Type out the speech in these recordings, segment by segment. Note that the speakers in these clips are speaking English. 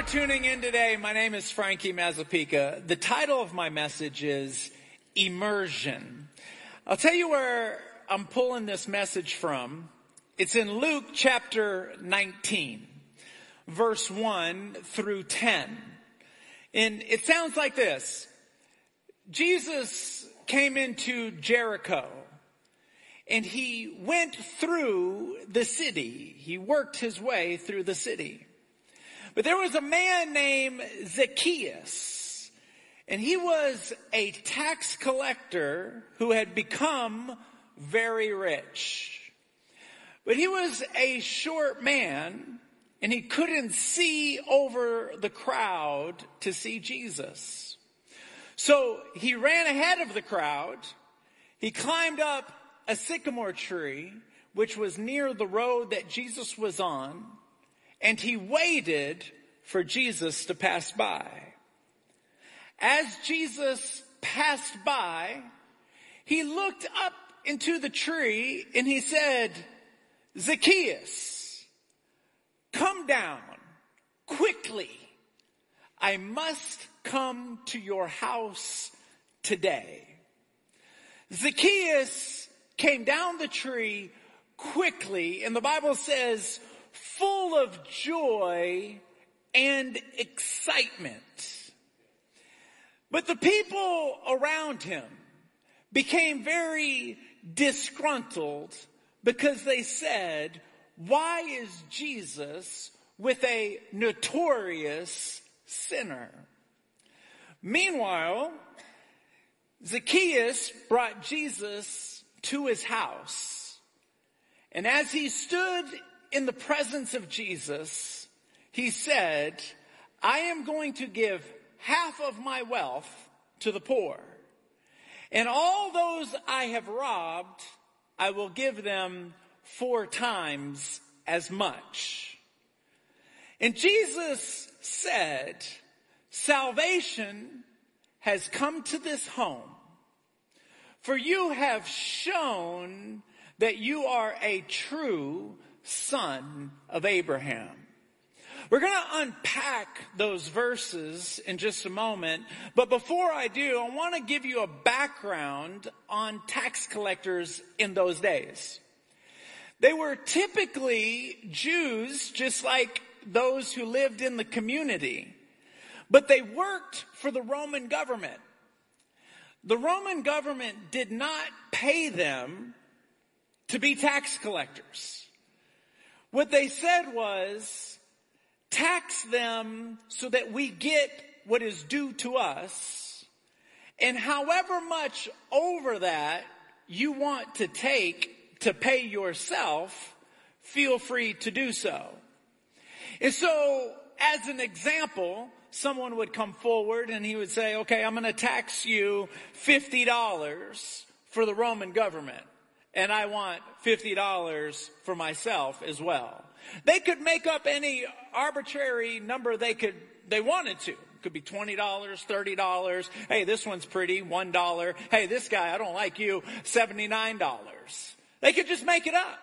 for tuning in today. My name is Frankie Mazapika. The title of my message is Immersion. I'll tell you where I'm pulling this message from. It's in Luke chapter 19, verse 1 through 10. And it sounds like this. Jesus came into Jericho and he went through the city. He worked his way through the city. But there was a man named Zacchaeus, and he was a tax collector who had become very rich. But he was a short man, and he couldn't see over the crowd to see Jesus. So he ran ahead of the crowd. He climbed up a sycamore tree, which was near the road that Jesus was on, and he waited for Jesus to pass by. As Jesus passed by, he looked up into the tree and he said, "Zacchaeus, come down quickly. I must come to your house today." Zacchaeus came down the tree quickly, and the Bible says, full of joy and excitement. But the people around him became very disgruntled because they said, "Why is Jesus with a notorious sinner?" Meanwhile, Zacchaeus brought Jesus to his house, and as he stood in the presence of Jesus, he said, "I am going to give half of my wealth to the poor, and all those I have robbed, I will give them 4 times as much." And Jesus said, "Salvation has come to this home, for you have shown that you are a true son of Abraham." We're going to unpack those verses in just a moment, but before I do, I want to give you a background on tax collectors in those days. They were typically Jews, just like those who lived in the community, but they worked for the Roman government. The Roman government did not pay them to be tax collectors. What they said was, tax them so that we get what is due to us, and however much over that you want to take to pay yourself, feel free to do so. And so, as an example, someone would come forward and he would say, "Okay, I'm going to tax you $50 for the Roman government, and I want $50 for myself as well." They could make up any arbitrary number they wanted to. It could be $20, $30. "Hey, this one's pretty, $1. Hey, this guy, I don't like you, $79. They could just make it up.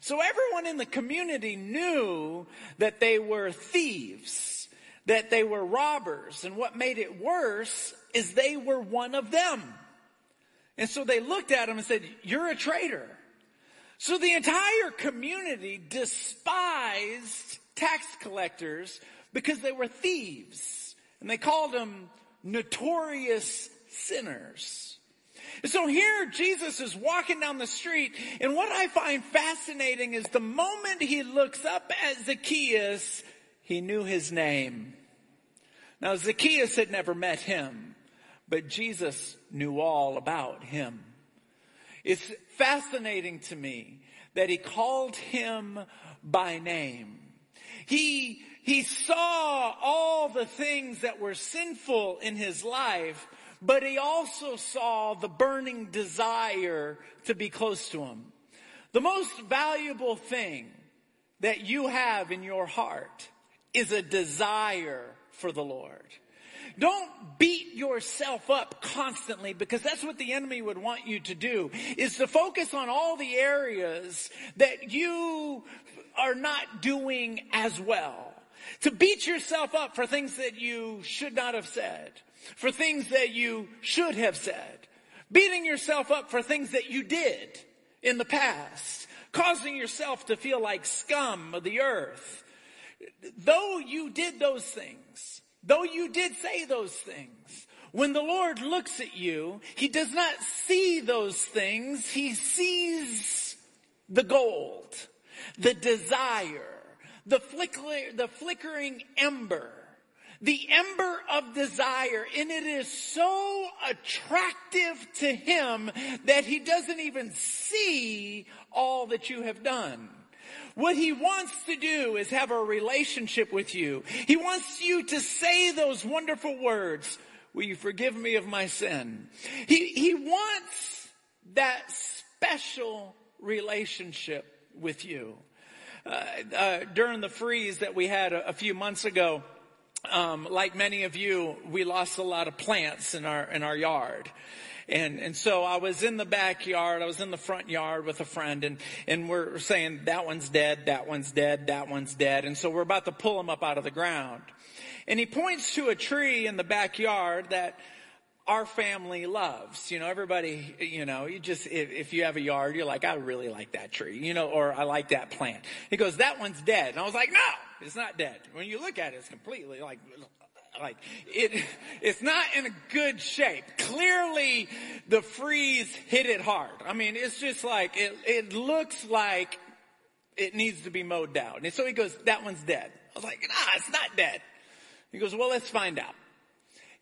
So everyone in the community knew that they were thieves, that they were robbers, and what made it worse is they were one of them. And so they looked at him and said, "You're a traitor." So the entire community despised tax collectors because they were thieves, and they called them notorious sinners. And so here Jesus is walking down the street, and what I find fascinating is the moment he looks up at Zacchaeus, he knew his name. Now Zacchaeus had never met him, but Jesus knew all about him. It's fascinating to me that he called him by name. He saw all the things that were sinful in his life, but he also saw the burning desire to be close to him. The most valuable thing that you have in your heart is a desire for the Lord. Don't beat yourself up constantly, because that's what the enemy would want you to do, is to focus on all the areas that you are not doing as well. To beat yourself up for things that you should not have said, for things that you should have said. Beating yourself up for things that you did in the past. Causing yourself to feel like scum of the earth. Though you did those things, though you did say those things, when the Lord looks at you, He does not see those things. He sees the gold, the desire, the flickering ember, the ember of desire. And it is so attractive to Him that He doesn't even see all that you have done. What He wants to do is have a relationship with you. He wants you to say those wonderful words, "Will you forgive me of my sin?" He wants that special relationship with you. During the freeze that we had a few months ago, like many of you, we lost a lot of plants in our yard. And so I was in the backyard, I was in the front yard with a friend, and we're saying, that one's dead, that one's dead, that one's dead. And so we're about to pull them up out of the ground. And he points to a tree in the backyard that our family loves. You know, everybody, you know, you just, if you have a yard, you're like, I really like that tree, you know, or I like that plant. He goes, that one's dead. And I was like, no, it's not dead. When you look at it, it's completely it's not in a good shape. Clearly the freeze hit it hard. I mean, it's just like, it looks like it needs to be mowed down. And so he goes, that one's dead. I was like, nah, it's not dead. He goes, well, let's find out.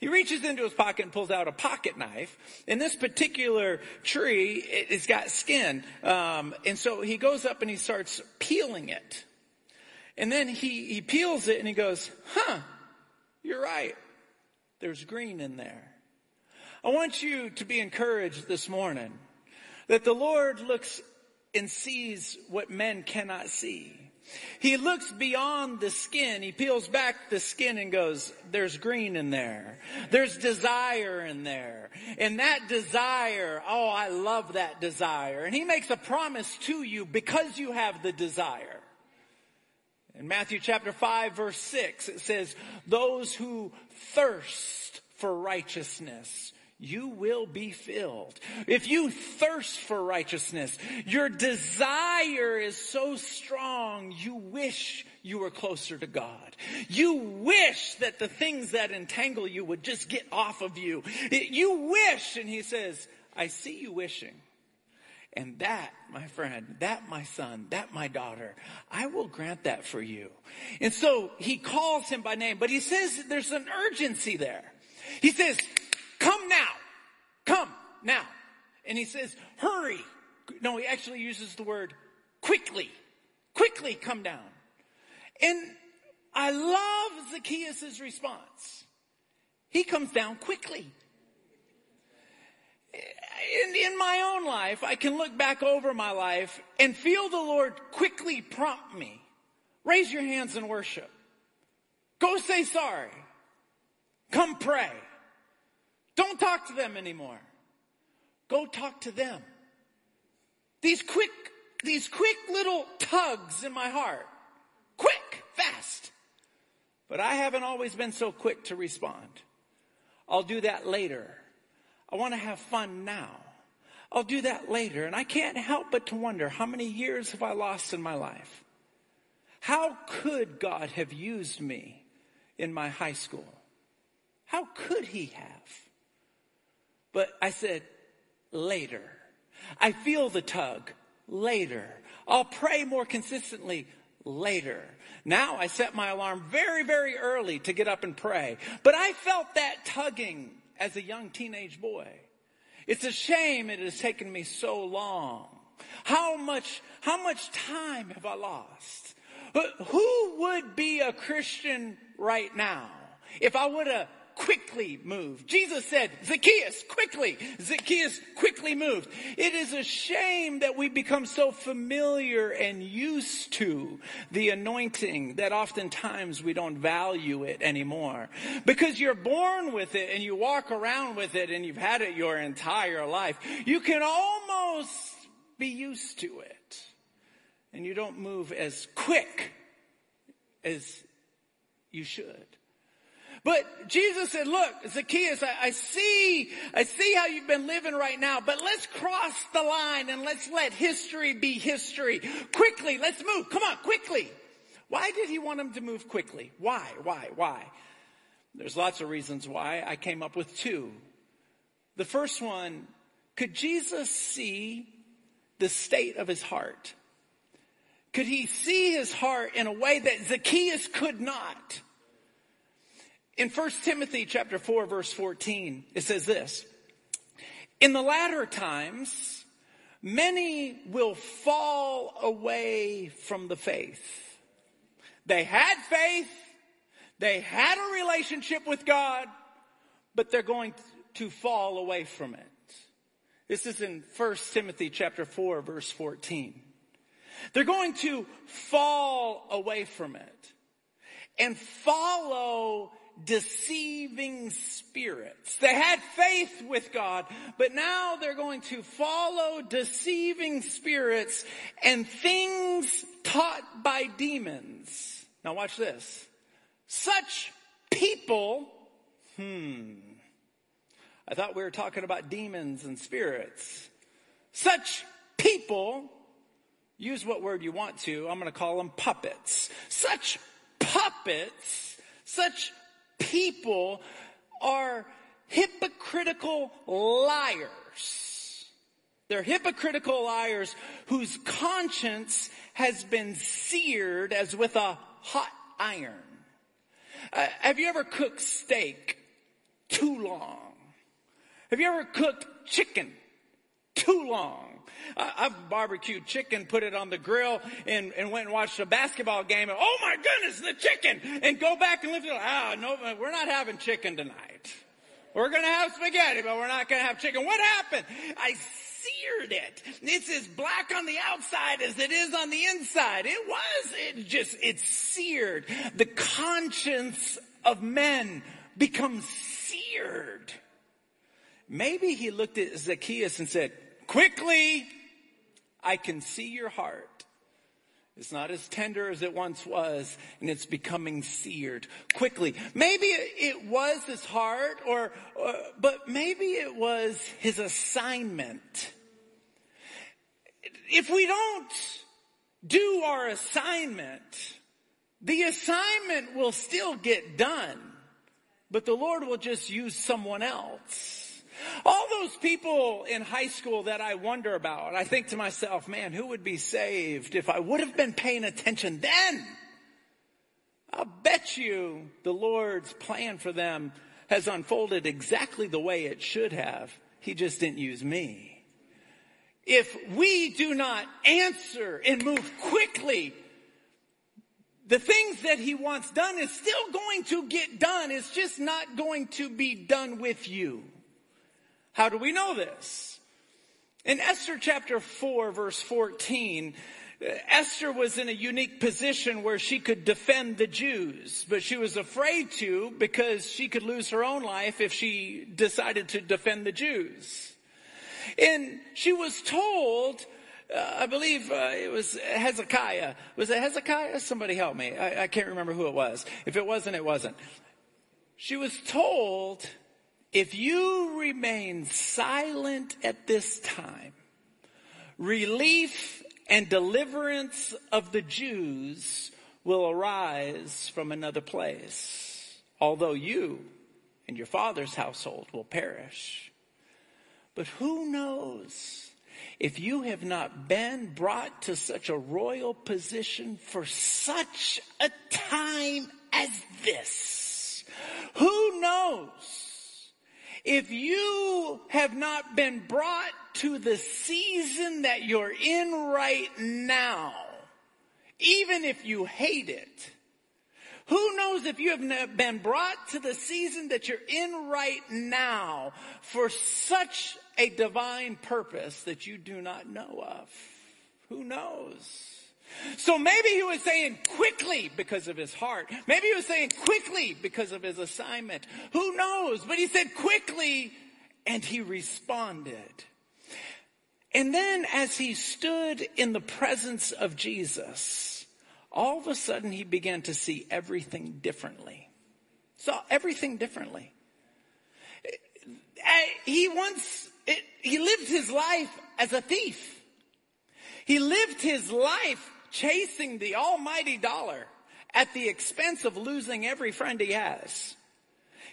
He reaches into his pocket and pulls out a pocket knife. And this particular tree, it's got skin. And so he goes up and he starts peeling it. And then he peels it and he goes, huh, you're right. There's green in there. I want you to be encouraged this morning that the Lord looks and sees what men cannot see. He looks beyond the skin. He peels back the skin and goes, there's green in there. There's desire in there. And that desire, oh, I love that desire. And He makes a promise to you because you have the desire. In Matthew chapter 5, verse 6, it says, those who thirst for righteousness, you will be filled. If you thirst for righteousness, your desire is so strong, you wish you were closer to God. You wish that the things that entangle you would just get off of you. You wish, and He says, I see you wishing. And that, my friend, that, my son, that, my daughter, I will grant that for you. And so He calls him by name, but He says there's an urgency there. He says, come now. Come now. And He says, hurry. No, He actually uses the word quickly. Quickly come down. And I love Zacchaeus' response. He comes down quickly. In my own life, I can look back over my life and feel the Lord quickly prompt me. Raise your hands in worship. Go say sorry. Come pray. Don't talk to them anymore. Go talk to them. These quick little tugs in my heart. Quick, fast. But I haven't always been so quick to respond. I'll do that later. I want to have fun now. I'll do that later. And I can't help but to wonder, how many years have I lost in my life? How could God have used me in my high school? How could He have? But I said, later. I feel the tug. Later. I'll pray more consistently. Later. Now I set my alarm very, very early to get up and pray. But I felt that tugging as a young teenage boy. It's a shame it has taken me so long. How much time have I lost? Who would be a Christian right now if I would have quickly moved? Jesus said, Zacchaeus, quickly. Zacchaeus quickly moved. It is a shame that we become so familiar and used to the anointing that oftentimes we don't value it anymore. Because you're born with it and you walk around with it and you've had it your entire life. You can almost be used to it. And you don't move as quick as you should. But Jesus said, look, Zacchaeus, I see how you've been living right now, but let's cross the line and let's let history be history. Quickly, let's move. Come on, quickly. Why did he want him to move quickly? Why? There's lots of reasons why. I came up with two. The first one, could Jesus see the state of his heart? Could he see his heart in a way that Zacchaeus could not? In 1 Timothy chapter 4, verse 14, it says this: in the latter times, many will fall away from the faith. They had faith. They had a relationship with God, but they're going to fall away from it. This is in 1 Timothy chapter 4, verse 14. They're going to fall away from it and follow deceiving spirits. They had faith with God, but now they're going to follow deceiving spirits and things taught by demons. Now watch this. Such people, I thought we were talking about demons and spirits. Such people, use what word you want to, I'm going to call them puppets. Such puppets, such people are hypocritical liars. They're hypocritical liars whose conscience has been seared as with a hot iron. Have you ever cooked steak too long? Have you ever cooked chicken too long? I've barbecued chicken, put it on the grill, and went and watched a basketball game. And, oh my goodness, the chicken! And go back and lift it. No, we're not having chicken tonight. We're going to have spaghetti, but we're not going to have chicken. What happened? I seared it. It's as black on the outside as it is on the inside. It's seared. The conscience of men becomes seared. Maybe he looked at Zacchaeus and said, quickly, I can see your heart. It's not as tender as it once was, and it's becoming seared. Quickly. Maybe it was his heart, but maybe it was his assignment. If we don't do our assignment, the assignment will still get done, but the Lord will just use someone else. All those people in high school that I wonder about, I think to myself, man, who would be saved if I would have been paying attention then? I'll bet you the Lord's plan for them has unfolded exactly the way it should have. He just didn't use me. If we do not answer and move quickly, the things that he wants done is still going to get done. It's just not going to be done with you. How do we know this? In Esther chapter 4, verse 14, Esther was in a unique position where she could defend the Jews, but she was afraid to because she could lose her own life if she decided to defend the Jews. And she was told, I believe it was Hezekiah. Was it Hezekiah? Somebody help me. I can't remember who it was. If it wasn't, it wasn't. She was told, if you remain silent at this time, relief and deliverance of the Jews will arise from another place, although you and your father's household will perish. But who knows if you have not been brought to such a royal position for such a time as this? Who knows? If you have not been brought to the season that you're in right now, even if you hate it, who knows if you have not been brought to the season that you're in right now for such a divine purpose that you do not know of? Who knows? So maybe he was saying quickly because of his heart. Maybe he was saying quickly because of his assignment. Who knows? But he said quickly, and he responded. And then as he stood in the presence of Jesus, all of a sudden he began to see everything differently. Saw everything differently. He lived his life as a thief. He lived his life chasing the almighty dollar at the expense of losing every friend he has.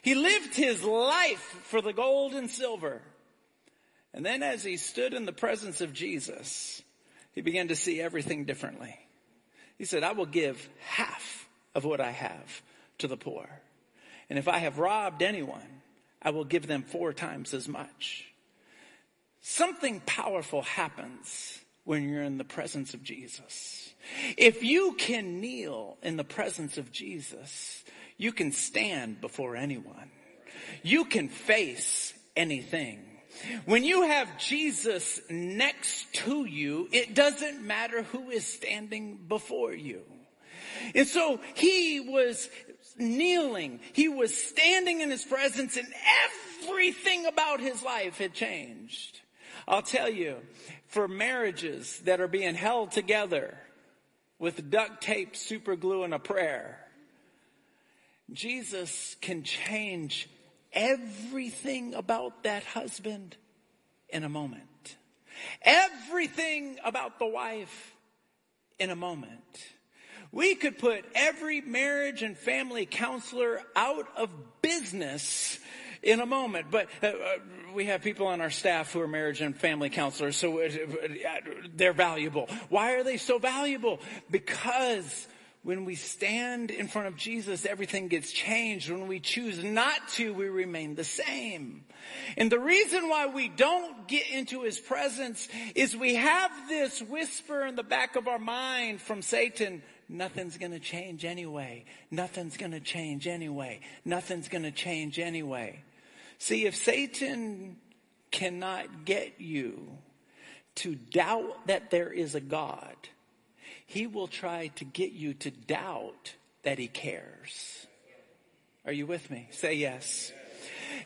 He lived his life for the gold and silver. And then as he stood in the presence of Jesus, he began to see everything differently. He said, I will give half of what I have to the poor. And if I have robbed anyone, I will give them 4 times as much. Something powerful happens when you're in the presence of Jesus. If you can kneel in the presence of Jesus, you can stand before anyone. You can face anything. When you have Jesus next to you, it doesn't matter who is standing before you. And so he was kneeling. He was standing in his presence, and everything about his life had changed. I'll tell you, for marriages that are being held together with duct tape, super glue, and a prayer, Jesus can change everything about that husband in a moment. Everything about the wife in a moment. We could put every marriage and family counselor out of business in a moment. But we have people on our staff who are marriage and family counselors, so they're valuable. Why are they so valuable? Because when we stand in front of Jesus, everything gets changed. When we choose not to, we remain the same. And the reason why we don't get into his presence is we have this whisper in the back of our mind from Satan, nothing's going to change anyway. Nothing's going to change anyway. Nothing's going to change anyway. See, if Satan cannot get you to doubt that there is a God, he will try to get you to doubt that he cares. Are you with me? Say yes.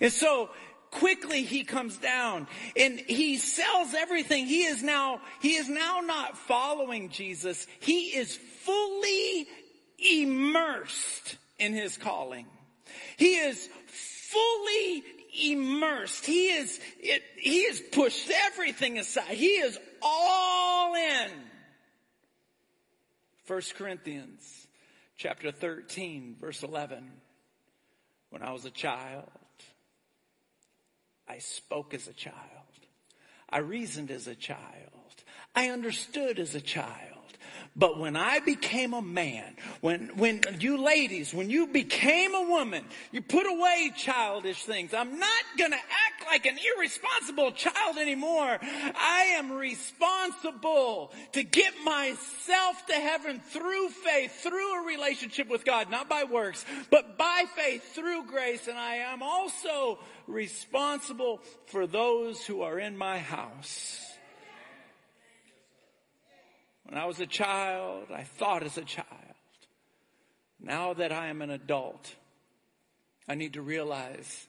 And so quickly he comes down and he sells everything. He is now not following Jesus. He is fully immersed in his calling. He is fully immersed. He is pushed everything aside. He is all in. 1 Corinthians chapter 13, verse 11. When I was a child, I spoke as a child. I reasoned as a child. I understood as a child. But when I became a man, when you ladies, when you became a woman, you put away childish things. I'm not going to act like an irresponsible child anymore. I am responsible to get myself to heaven through faith, through a relationship with God, not by works, but by faith, through grace. And I am also responsible for those who are in my house. When I was a child, I thought as a child. Now that I am an adult, I need to realize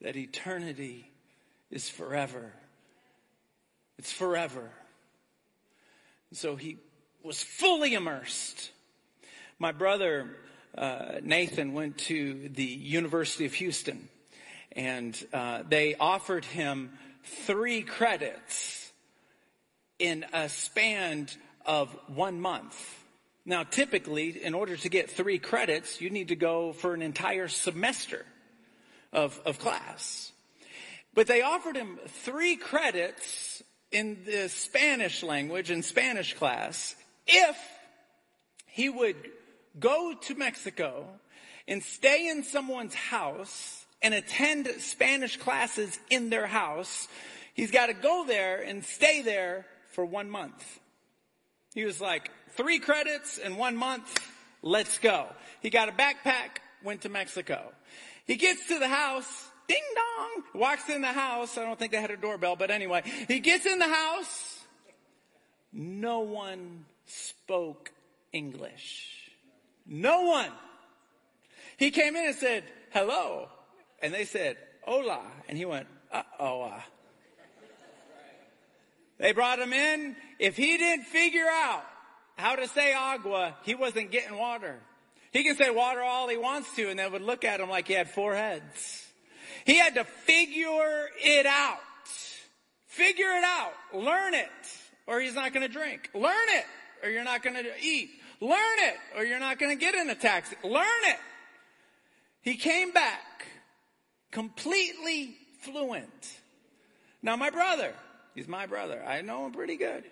that eternity is forever. It's forever. And so he was fully immersed. My brother, Nathan, went to the University of Houston, and they offered him 3 credits in a span of 1 month. Now, typically, in order to get 3 credits, you need to go for an entire semester of class. But they offered him 3 credits in the Spanish language, in Spanish class, if he would go to Mexico and stay in someone's house and attend Spanish classes in their house. He's got to go there and stay there for 1 month. He was like, 3 credits in 1 month, let's go. He got a backpack, went to Mexico. He gets to the house, ding dong, walks in the house. I don't think they had a doorbell, but anyway. He gets in the house. No one spoke English. No one. He came in and said, hello. And they said, hola. And he went, uh-oh. They brought him in. If he didn't figure out how to say agua, he wasn't getting water. He can say water all he wants to, and they would look at him like he had four heads. He had to figure it out. Figure it out. Learn it, or he's not going to drink. Learn it, or you're not going to eat. Learn it, or you're not going to get in a taxi. Learn it. He came back completely fluent. Now, my brother, he's my brother. I know him pretty good.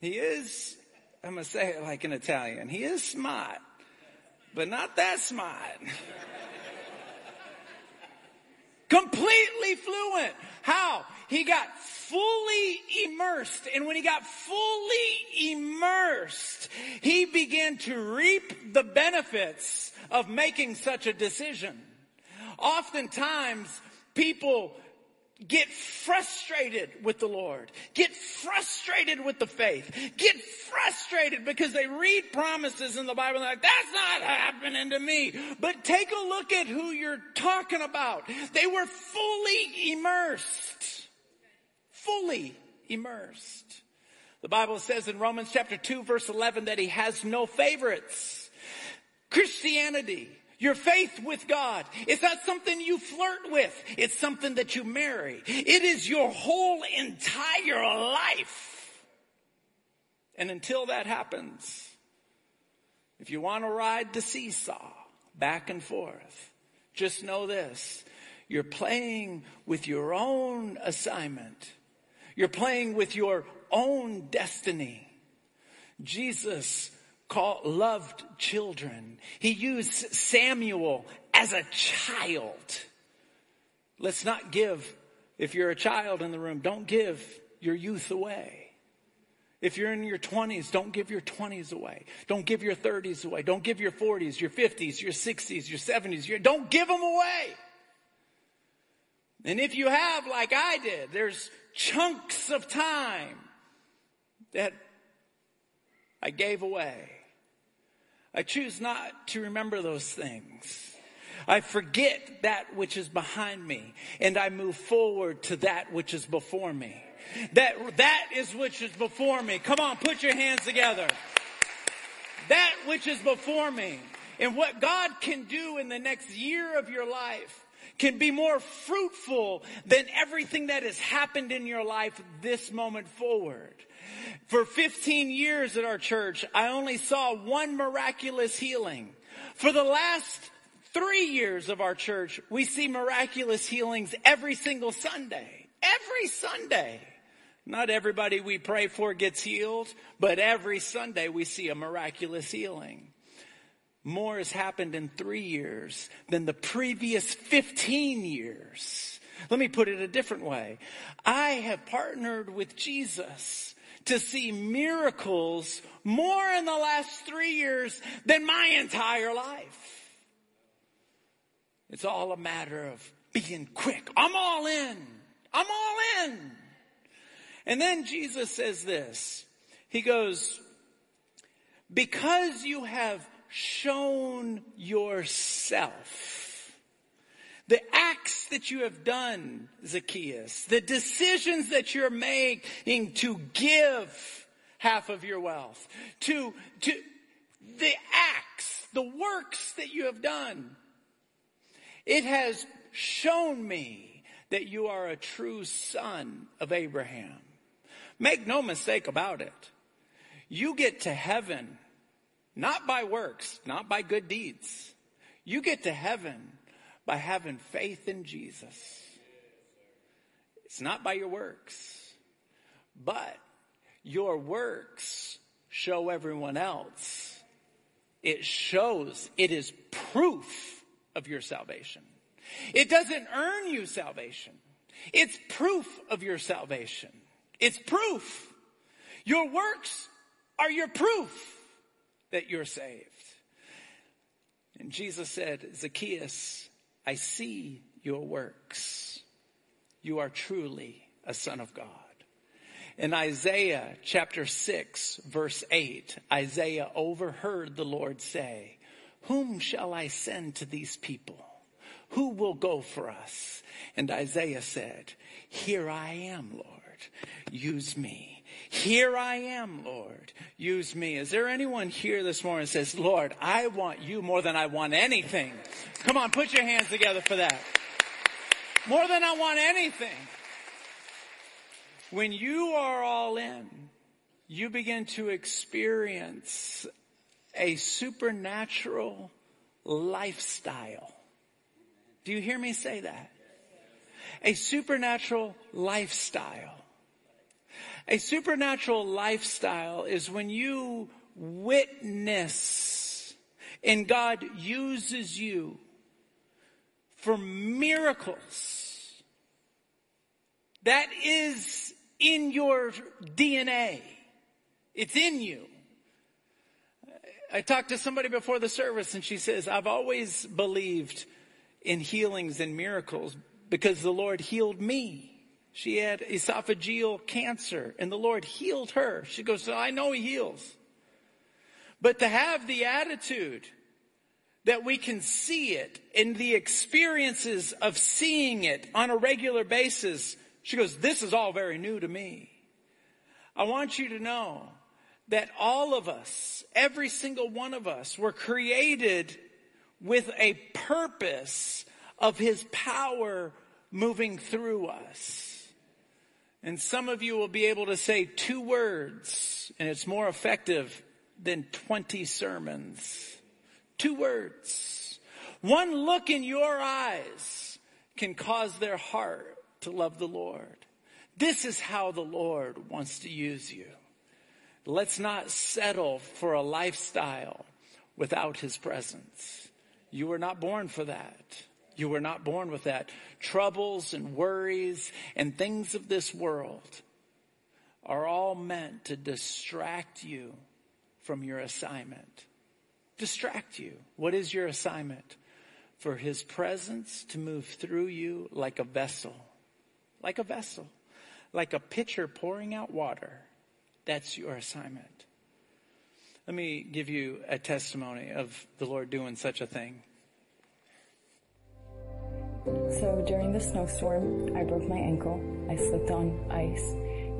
He is, I'm going to say it like an Italian, he is smart, but not that smart. Completely fluent. How? He got fully immersed. And when he got fully immersed, he began to reap the benefits of making such a decision. Oftentimes, people get frustrated with the Lord, get frustrated with the faith, get frustrated because they read promises in the Bible and they're like, that's not happening to me. But take a look at who you're talking about. They were fully immersed. Fully immersed. The Bible says in Romans chapter 2 verse 11 that he has no favorites. Christianity, your faith with God, it's not something you flirt with. It's something that you marry. It is your whole entire life. And until that happens, if you want to ride the seesaw back and forth, just know this. You're playing with your own assignment. You're playing with your own destiny. Jesus loved children. He used Samuel as a child. Let's not give, if you're a child in the room, don't give your youth away. If you're in your 20s, don't give your 20s away. Don't give your 30s away. Don't give your 40s, your 50s, your 60s, your 70s. Don't give them away. And if you have, like I did, there's chunks of time that I gave away. I choose not to remember those things. I forget that which is behind me, and I move forward to that which is before me. That is which is before me. Come on, put your hands together. That which is before me. And what God can do in the next year of your life can be more fruitful than everything that has happened in your life this moment forward. For 15 years at our church, I only saw one miraculous healing. For the last 3 years of our church, we see miraculous healings every single Sunday. Every Sunday. Not everybody we pray for gets healed, but every Sunday we see a miraculous healing. More has happened in 3 years than the previous 15 years. Let me put it a different way. I have partnered with Jesus to see miracles more in the last 3 years than my entire life. It's all a matter of being quick. I'm all in. I'm all in. And then Jesus says this. He goes, because you have shown yourself, the acts that you have done, Zacchaeus, the decisions that you're making to give half of your wealth, to the acts, the works that you have done, it has shown me that you are a true son of Abraham. Make no mistake about it. You get to heaven not by works, not by good deeds. You get to heaven by having faith in Jesus. It's not by your works, but your works show everyone else. It shows, it is proof of your salvation. It doesn't earn you salvation. It's proof of your salvation. It's proof. Your works are your proof that you're saved. And Jesus said, Zacchaeus, I see your works. You are truly a son of God. In Isaiah chapter 6 verse 8, Isaiah overheard the Lord say, whom shall I send to these people? Who will go for us? And Isaiah said, here I am, Lord. Use me. Here I am, Lord. Use me. Is there anyone here this morning that says, Lord, I want you more than I want anything? Come on, put your hands together for that. More than I want anything. When you are all in, you begin to experience a supernatural lifestyle. Do you hear me say that? A supernatural lifestyle. A supernatural lifestyle is when you witness and God uses you for miracles. That is in your DNA. It's in you. I talked to somebody before the service and she says, I've always believed in healings and miracles because the Lord healed me. She had esophageal cancer, and the Lord healed her. She goes, so I know he heals. But to have the attitude that we can see it and the experiences of seeing it on a regular basis, she goes, this is all very new to me. I want you to know that all of us, every single one of us, were created with a purpose of his power moving through us. And some of you will be able to say 2 words, and it's more effective than 20 sermons. 2 words. 1 look in your eyes can cause their heart to love the Lord. This is how the Lord wants to use you. Let's not settle for a lifestyle without his presence. You were not born for that. You were not born with that. Troubles and worries and things of this world are all meant to distract you from your assignment. Distract you. What is your assignment? For his presence to move through you like a vessel. Like a vessel. Like a pitcher pouring out water. That's your assignment. Let me give you a testimony of the Lord doing such a thing. So during the snowstorm, I broke my ankle. I slipped on ice,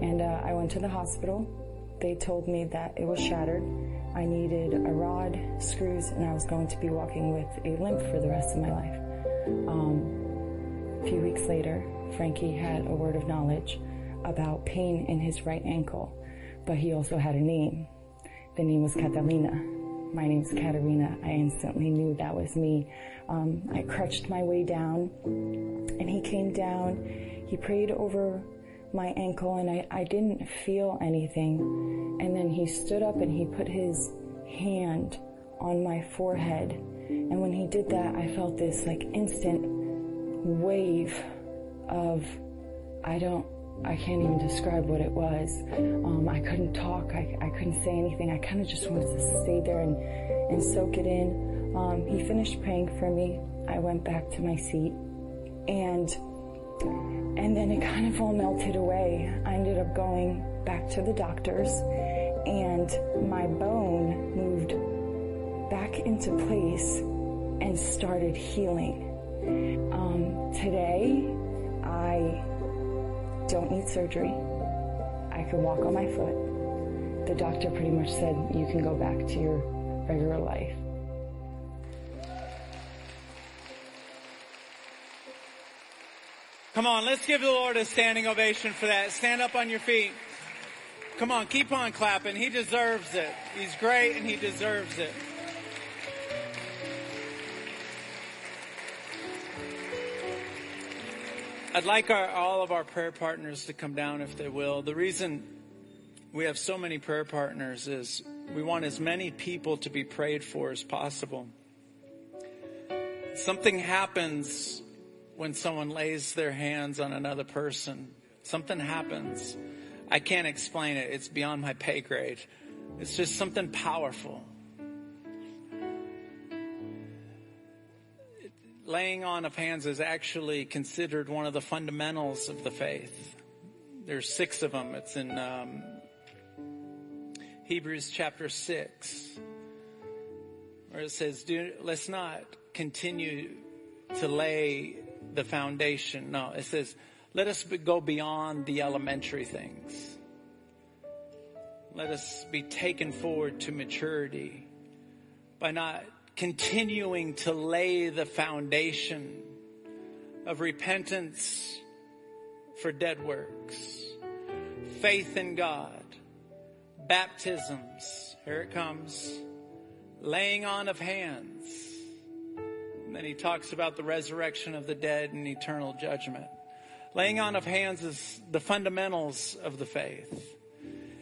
and I went to the hospital. They told me that it was shattered. I needed a rod, screws, and I was going to be walking with a limp for the rest of my life. A few weeks later, Frankie had a word of knowledge about pain in his right ankle, but he also had a name. The name was Katarina. My name's Katarina. I instantly knew that was me. I crutched my way down, and he came down. He prayed over my ankle, and I didn't feel anything. And then he stood up, and he put his hand on my forehead. And when he did that, I felt this, like, instant wave of, I can't even describe what it was. I couldn't talk. I couldn't say anything. I kind of just wanted to stay there and soak it in. He finished praying for me. I went back to my seat. And then it kind of all melted away. I ended up going back to the doctor's. And my bone moved back into place and started healing. Today, I don't need surgery. I can walk on my foot. The doctor pretty much said, you can go back to your regular life. Come on, let's give the Lord a standing ovation for that. Stand up on your feet. Come on, keep on clapping. He deserves it. He's great and he deserves it. I'd like all of our prayer partners to come down if they will. The reason we have so many prayer partners is we want as many people to be prayed for as possible. Something happens when someone lays their hands on another person. Something happens. I can't explain it. It's beyond my pay grade. It's just something powerful. Laying on of hands is actually considered one of the fundamentals of the faith. There's 6 of them. It's in Hebrews chapter 6, where it says, let's not continue to lay the foundation. No, it says, let us go beyond the elementary things. let us be taken forward to maturity by not continuing to lay the foundation of repentance for dead works, faith in God, baptisms, here it comes, laying on of hands. And then he talks about the resurrection of the dead and eternal judgment. Laying on of hands is the fundamentals of the faith.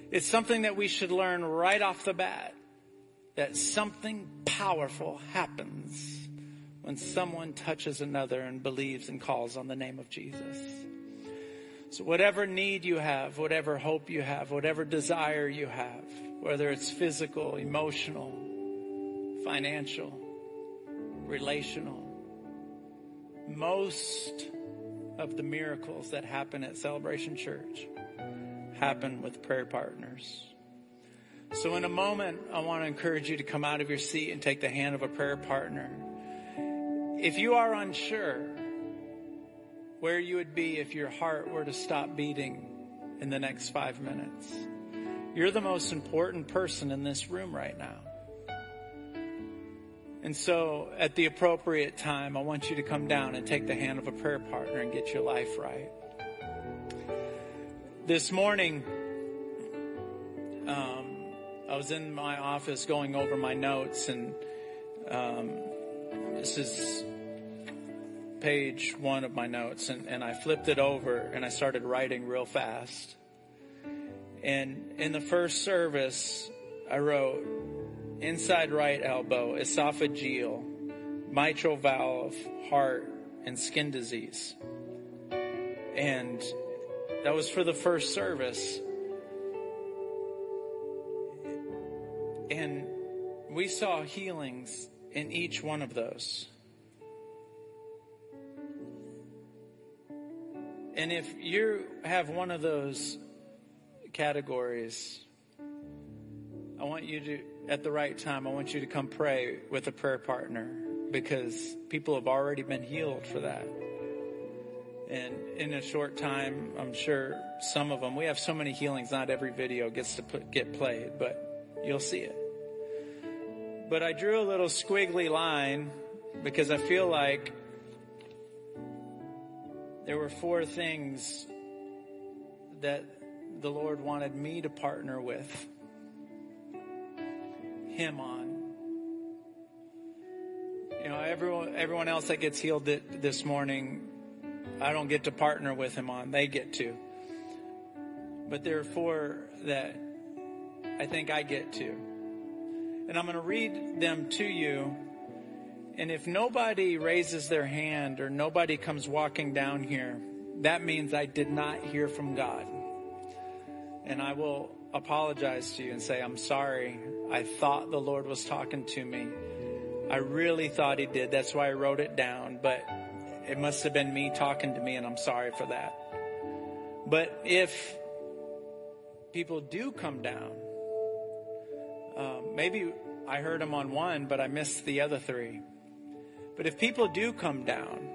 It's something that we should learn right off the bat, that something powerful happens when someone touches another and believes and calls on the name of Jesus. So whatever need you have, whatever hope you have, whatever desire you have, whether it's physical, emotional, financial, relational, most of the miracles that happen at Celebration Church happen with prayer partners. So in a moment, I want to encourage you to come out of your seat and take the hand of a prayer partner. If you are unsure where you would be if your heart were to stop beating in the next 5 minutes, you're the most important person in this room right now. And so at the appropriate time, I want you to come down and take the hand of a prayer partner and get your life right. This morning, I was in my office going over my notes, and this is page 1 of my notes, and I flipped it over and I started writing real fast. And in the first service, I wrote, inside right elbow, esophageal, mitral valve, heart, and skin disease. And that was for the first service. And we saw healings in each one of those. And if you have one of those categories, I want you to, at the right time, I want you to come pray with a prayer partner, because people have already been healed for that. And in a short time, I'm sure some of them, we have so many healings, not every video gets to get played, but you'll see it. But I drew a little squiggly line because I feel like there were 4 things that the Lord wanted me to partner with Him on. You know, everyone else that gets healed this morning, I don't get to partner with Him on. They get to. But there are 4 that I think I get to. And I'm going to read them to you. And if nobody raises their hand or nobody comes walking down here, that means I did not hear from God. And I will apologize to you and say, I'm sorry. I thought the Lord was talking to me. I really thought He did. That's why I wrote it down. But it must have been me talking to me, and I'm sorry for that. But if people do come down, maybe I heard them on 1, but I missed the other 3. But if people do come down,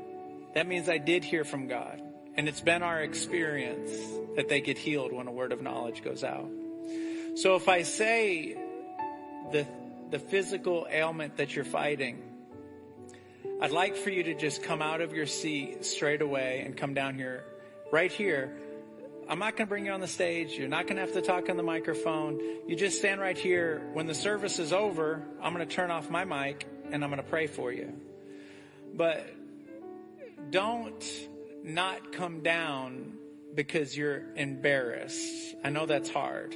that means I did hear from God. And it's been our experience that they get healed when a word of knowledge goes out. So if I say the physical ailment that you're fighting, I'd like for you to just come out of your seat straight away and come down here, right here. I'm not going to bring you on the stage. You're not going to have to talk on the microphone. You just stand right here. When the service is over, I'm going to turn off my mic and I'm going to pray for you. But don't not come down because you're embarrassed. I know that's hard.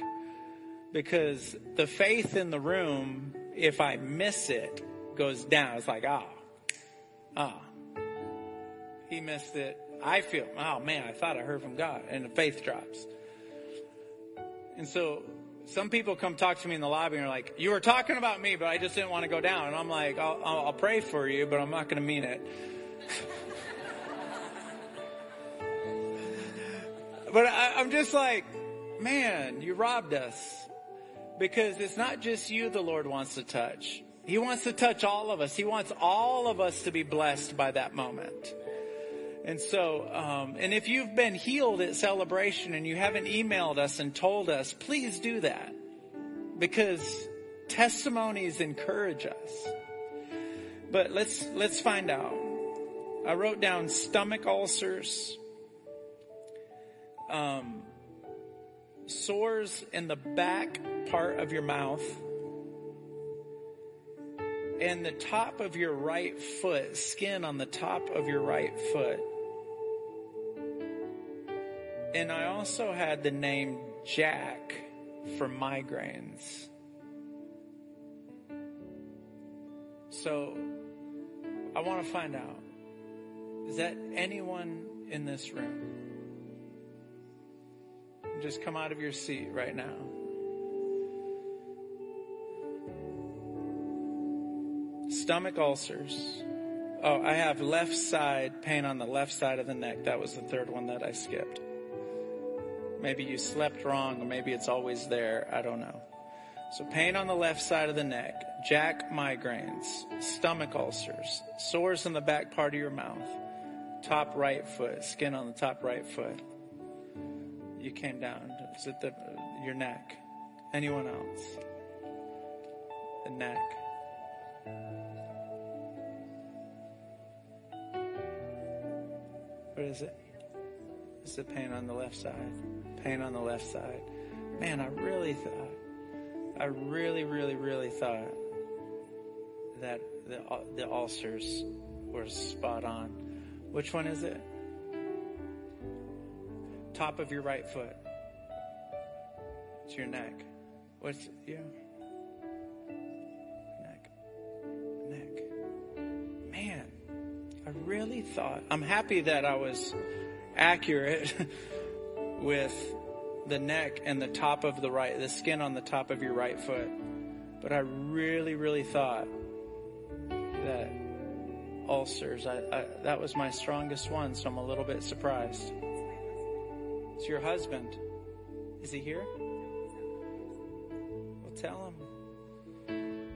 Because the faith in the room, if I miss it, goes down. It's like, he missed it. I feel, oh man, I thought I heard from God. And the faith drops. And so some people come talk to me in the lobby and are like, you were talking about me, but I just didn't want to go down. And I'm like, I'll pray for you, but I'm not going to mean it. But I'm just like, man, you robbed us. Because it's not just you the Lord wants to touch. He wants to touch all of us. He wants all of us to be blessed by that moment. And so, and if you've been healed at Celebration and you haven't emailed us and told us, please do that. because testimonies encourage us. But let's find out. I wrote down stomach ulcers, sores in the back part of your mouth, and the top of your right foot, skin on the top of your right foot. And I also had the name Jack for migraines. So I want to find out, is that anyone in this room? Just come out of your seat right now. Stomach ulcers. Oh, I have left side pain on the left side of the neck. That was the third one that I skipped. Maybe you slept wrong, or maybe it's always there. I don't know. So pain on the left side of the neck, Jack migraines, stomach ulcers, sores in the back part of your mouth, top right foot, skin on the top right foot. You came down. Is it your neck? Anyone else? The neck. What is it? It's the pain on the left side. Pain on the left side. Man, I really thought that the ulcers were spot on. Which one is it? Top of your right foot. It's your neck. What's your neck? Neck. Man, I really thought. I'm happy that I was accurate with the neck and the top of the right, the skin on the top of your right foot. But I really thought that ulcers, that was my strongest one, so I'm a little bit surprised. It's your husband. Is he here? Well, tell him.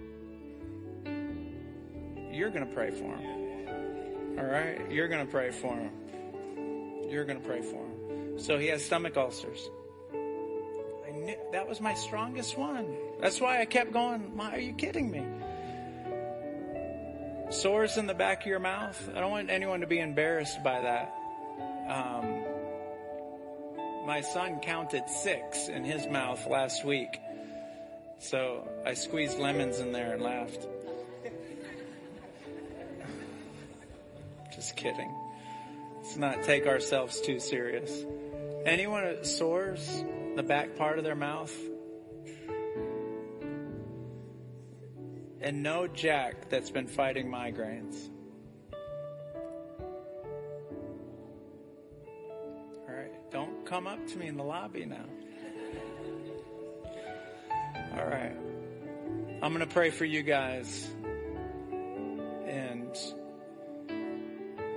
You're going to pray for him. All right? You're going to pray for him. You're going to pray for him. So he has stomach ulcers. I knew that was my strongest one. That's why I kept going, Ma, are you kidding me? Sores in the back of your mouth. I don't want anyone to be embarrassed by that. My son counted 6 in his mouth last week. So I squeezed lemons in there and laughed. Just kidding. Let's not take ourselves too serious. Anyone with sores, the back part of their mouth? And no Jack that's been fighting migraines. Don't come up to me in the lobby now. All right. I'm going to pray for you guys. And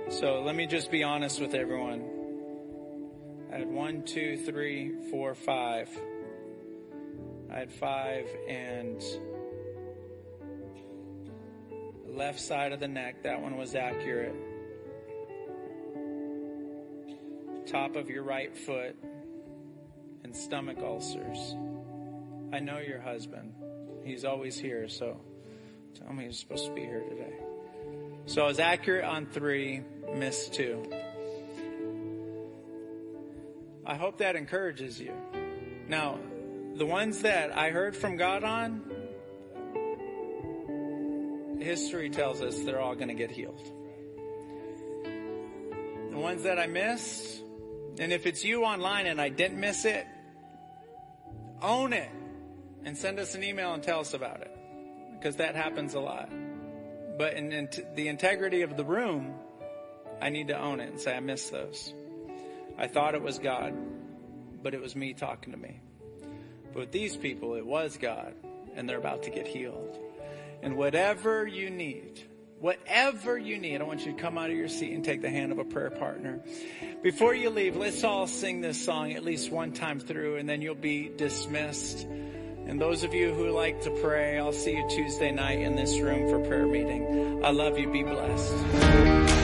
so let me just be honest with everyone. I had 1, 2, 3, 4, 5. I had 5 and the left side of the neck. That one was accurate. Top of your right foot and stomach ulcers. I know your husband. He's always here, so tell me he's supposed to be here today. So I was accurate on 3, missed 2. I hope that encourages you. Now, the ones that I heard from God on, history tells us they're all going to get healed. The ones that I missed, and if it's you online and I didn't miss it, own it and send us an email and tell us about it, because that happens a lot. But in the integrity of the room, I need to own it and say, I missed those. I thought it was God, but it was me talking to me. But with these people, it was God, and they're about to get healed. And whatever you need, I want you to come out of your seat and take the hand of a prayer partner. Before you leave, let's all sing this song at least one time through, and then you'll be dismissed. And those of you who like to pray, I'll see you Tuesday night in this room for prayer meeting. I love you. Be blessed.